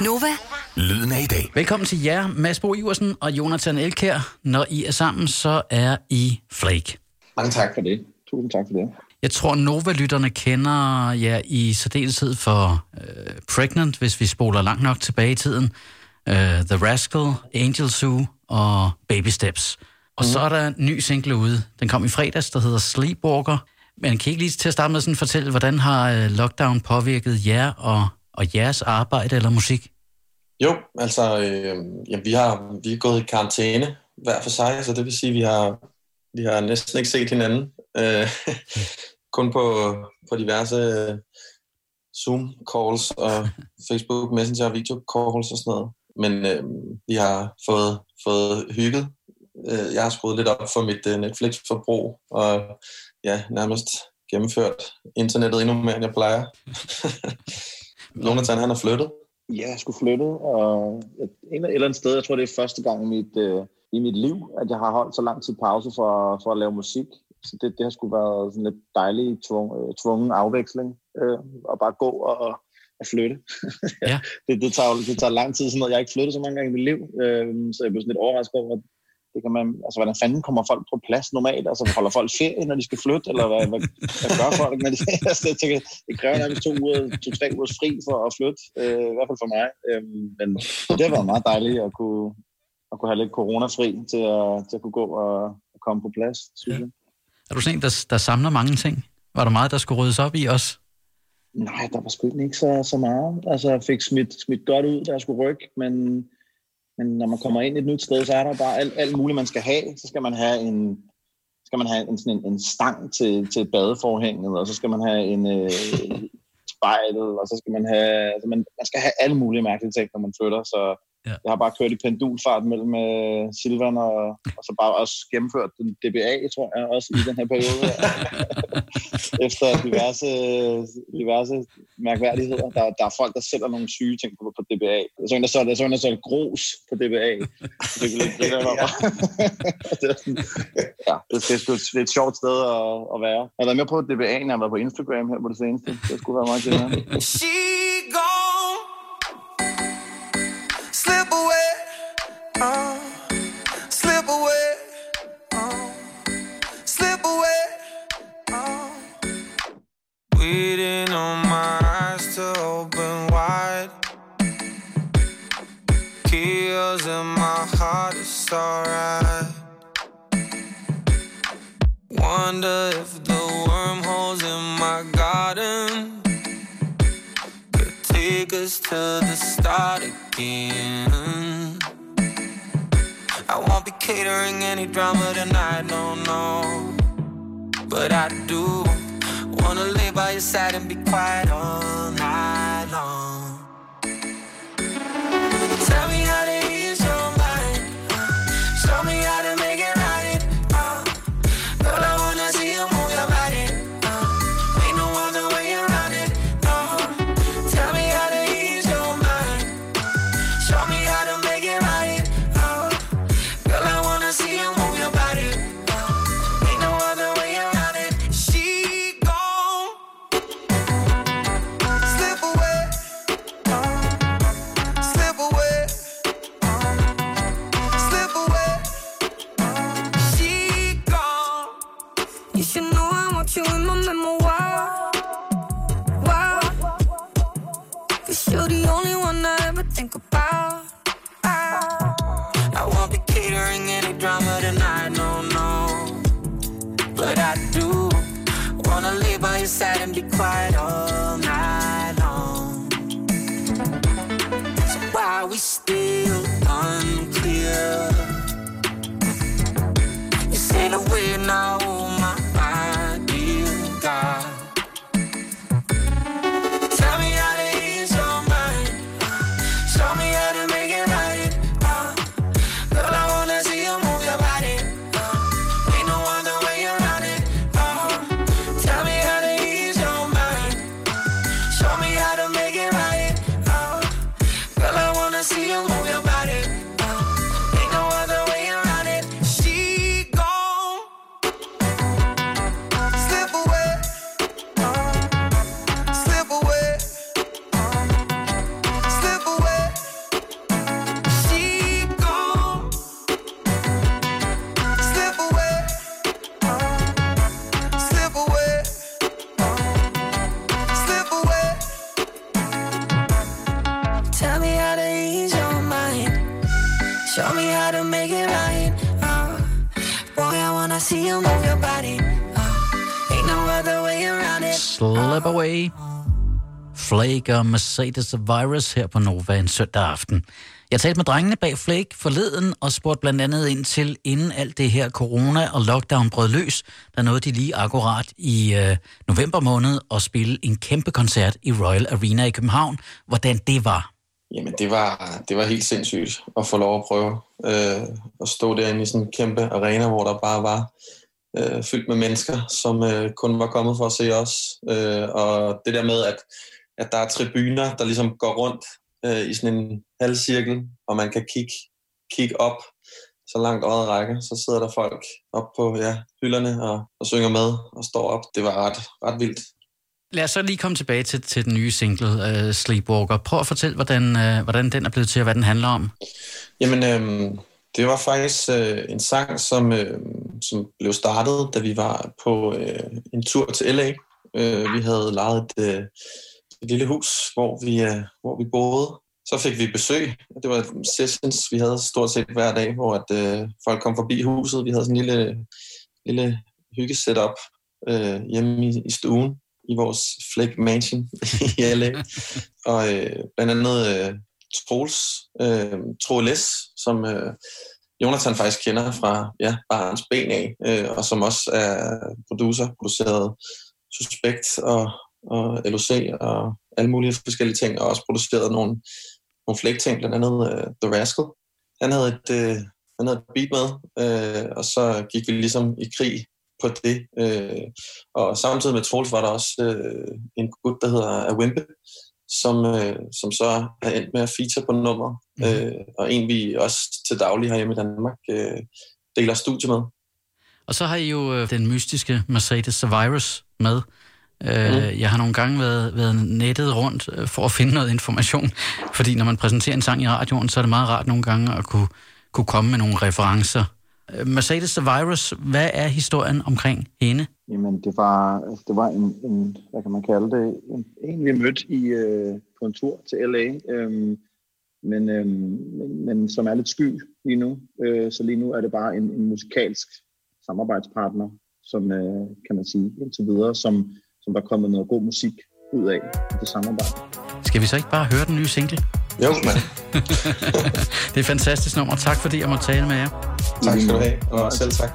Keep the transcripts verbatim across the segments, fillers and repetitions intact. Nova. Lyden af i dag. Velkommen til jer, Mads Bo Iversen og Jonathan Elkjær. Når I er sammen, så er I Phlake. Mange tak for det. Tusind tak for det. Jeg tror, Nova-lytterne kender jer i særdeleshed for øh, Pregnant, hvis vi spoler langt nok tilbage i tiden. Øh, The Rascal, Angel Zoo og Baby Steps. Og mm. så er der en ny single ude. Den kom i fredags, der hedder Sleepwalker. Men kan I ikke lige til at starte med sådan fortælle, hvordan har lockdown påvirket jer og, og jeres arbejde eller musik? Jo, altså, øh, ja, vi, har, vi er gået i karantæne hver for sig, så det vil sige, at vi har, vi har næsten ikke set hinanden. Øh, kun på, på diverse øh, Zoom-calls og Facebook Messenger og video-calls og sådan noget. Men øh, vi har fået, fået hygget. Øh, jeg har skruet lidt op for mit øh, Netflix-forbrug, og ja, nærmest gennemført internettet endnu mere, end jeg plejer. Jonathan, han har flyttet. Ja, jeg skulle flytte, og et eller andet sted, jeg tror, det er første gang i mit, øh, i mit liv, at jeg har holdt så lang tid pause for, for at lave musik. Så det, det har sgu været sådan lidt dejlig tvung, øh, tvungen afveksling, øh, at bare gå og, og at flytte. Ja. det, det, tager, det tager lang tid, sådan noget. Jeg har ikke flyttet så mange gange i mit liv, øh, så jeg blev sådan lidt overrasket over, at det kan man, altså hvordan fanden kommer folk på plads normalt? Altså holder folk ferie, når de skal flytte, eller hvad, hvad, hvad gør folk? Men altså, jeg tænker, det kræver nærmest to uger, to-tre ugers fri for at flytte, øh, i hvert fald for mig. Øh, men det har været meget dejligt at kunne, at kunne have lidt coronafri til at, til at kunne gå og at komme på plads, synes jeg. Er du sådan en, der, der samler mange ting? Var der meget, der skulle ryddes op i også? Nej, der var sgu ikke så, så meget. Altså jeg fik smidt, smidt godt ud, der skulle rykke, men... Men når man kommer ind i et nyt sted, så er der bare alt, alt muligt, man skal have. Så skal man have en, skal man have en, sådan en, en stang til, til badeforhænget, og så skal man have en øh, spejl, og så skal man have... Altså man, man skal have alle mulige mærkelige ting, når man flytter. Så ja. Jeg har bare kørt i pendulfart mellem øh, Silvan, og, og så bare også gennemført den D B A, tror jeg, også i den her periode. Efter diverse, diverse mærkværdigheder. Der, der er folk, der sælger nogle syge ting på, på D B A. Så er der så, der er så, der er så grus på D B A. Det er lidt, ja, det er sgu et sjovt sted at, at være. Jeg har været med på D B A, når jeg var på Instagram her på det seneste. Det skulle være meget gældende. Slip away, oh, slip away, oh, slip away, oh. Waiting on my eyes to open wide. Kills in my heart, it's alright. Wonder if the wormholes in my garden could take us to the start again. I won't be catering any drama tonight, no, no. But I do wanna lay by your side and be quiet all night long. Tell me how to ease your mind. Show me how to make it right. Uh, girl, I wanna see you move your body. Uh, ain't no other way around it. No. Tell me how to ease your mind. Show me how to make it right. Oh, girl, I wanna see you move your body. Oh, ain't no other way around it. She gone, slip away, oh, slip away, oh, slip away, oh, she gone. You should know I want you in my memoir. Wow, 'cause you're the only one I ever think about. Sad and be quiet all night long. So why are we still unclear? You sail away now, my, my dear God. Tell me how to ease your mind. Show me how to make it right. Uh, girl, I wanna see you move your body. Uh, ain't no other way around it. Uh, tell me how to. See you. Show me how to make it right. Oh, boy, I wanna see you move your body. Oh, ain't no other way around it. Slip away. Phlake og Mercedes the Virus her på Nova en søndag aften. Jeg talte med drengene bag Phlake forleden og spurgte blandt andet ind til, inden alt det her corona og lockdown brød løs, der nåede de lige akkurat i øh, november måned at spille en kæmpe koncert i Royal Arena i København. Hvordan det var? Jamen det var, det var helt sindssygt at få lov at prøve øh, at stå derinde i sådan en kæmpe arena, hvor der bare var øh, fyldt med mennesker, som øh, kun var kommet for at se os. Øh, og det der med, at, at der er tribuner, der ligesom går rundt i sådan en halvcirkel, og man kan kigge, kigge op, så langt øjet rækker, så sidder der folk op på ja, hylderne og, og synger med og står op. Det var ret, ret vildt. Lad os så lige komme tilbage til, til den nye single, uh, Sleepwalker. Prøv at fortælle, hvordan, uh, hvordan den er blevet til, og hvad den handler om. Jamen, øhm, det var faktisk øh, en sang, som, øh, som blev startet, da vi var på øh, en tur til L A. Øh, vi havde lejet et... Øh, et lille hus, hvor vi, uh, hvor vi boede. Så fik vi besøg. Det var sessions, vi havde stort set hver dag, hvor at, uh, folk kom forbi huset. Vi havde sådan en lille, lille hyggesetup uh, hjemme i, i stuen, i vores Phlake Mansion i L A. Og uh, blandt andet uh, Troels, uh, Troels, som uh, Jonathan faktisk kender fra ja, barns ben af, uh, og som også er producer, produceret Suspekt og og L O C og alle mulige forskellige ting, og også produceret nogle, nogle Phlake-ting, blandt andet uh, The Rascal. Han havde et, uh, han havde et beat med, uh, og så gik vi ligesom i krig på det. Uh, og samtidig med Troels var der også uh, en gut, der hedder Awimpe, som, uh, som så har endt med at feature på nummer, mm-hmm. uh, og en vi også til daglig herhjemme i Danmark uh, deler studie med. Og så har I jo uh, den mystiske Mercedes the Virus med. Mm. Jeg har nogle gange været, været nettet rundt for at finde noget information, fordi når man præsenterer en sang i radioen, så er det meget rart nogle gange at kunne, kunne komme med nogle referencer. Mercedes the Virus, hvad er historien omkring hende? Jamen det var, det var en, en, hvad kan man kalde det, en, en vi mødte i, øh, på en tur til L A, øhm, men, øhm, men, men som er lidt sky lige nu. Øh, så lige nu er det bare en, en musikalsk samarbejdspartner, som øh, kan man sige indtil videre, som som der er kommet noget god musik ud af det samarbejde. Skal vi så ikke bare høre den nye single? Jo, mand. Det er et fantastisk nummer. Tak fordi jeg måtte tale med jer. Tak skal du have, og selv tak.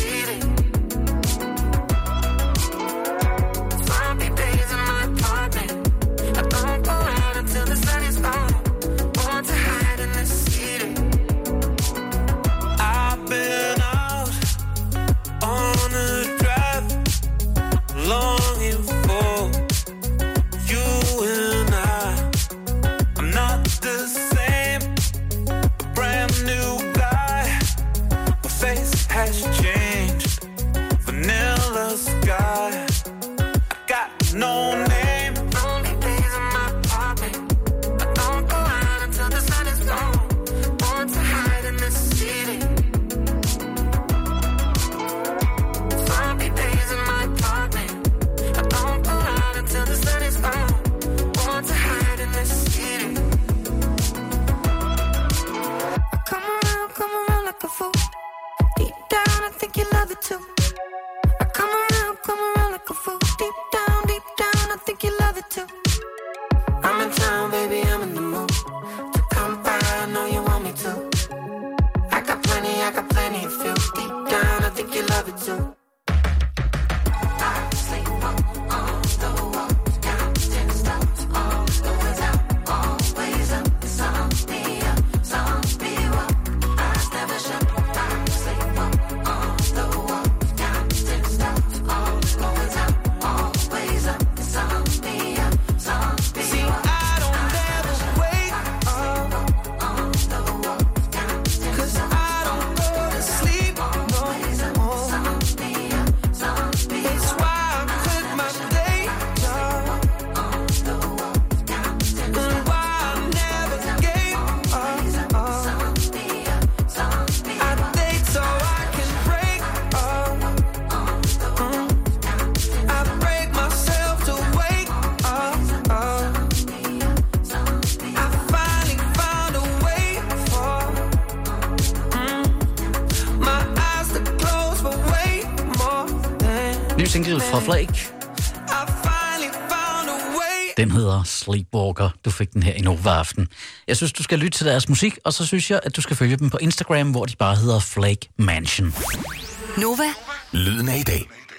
See you. single fra Phlake. Den hedder Sleepwalker. Du fik den her i Nova-aften. Jeg synes, du skal lytte til deres musik, og så synes jeg, at du skal følge dem på Instagram, hvor de bare hedder Phlake Mansion. Nova. Lyden af i dag.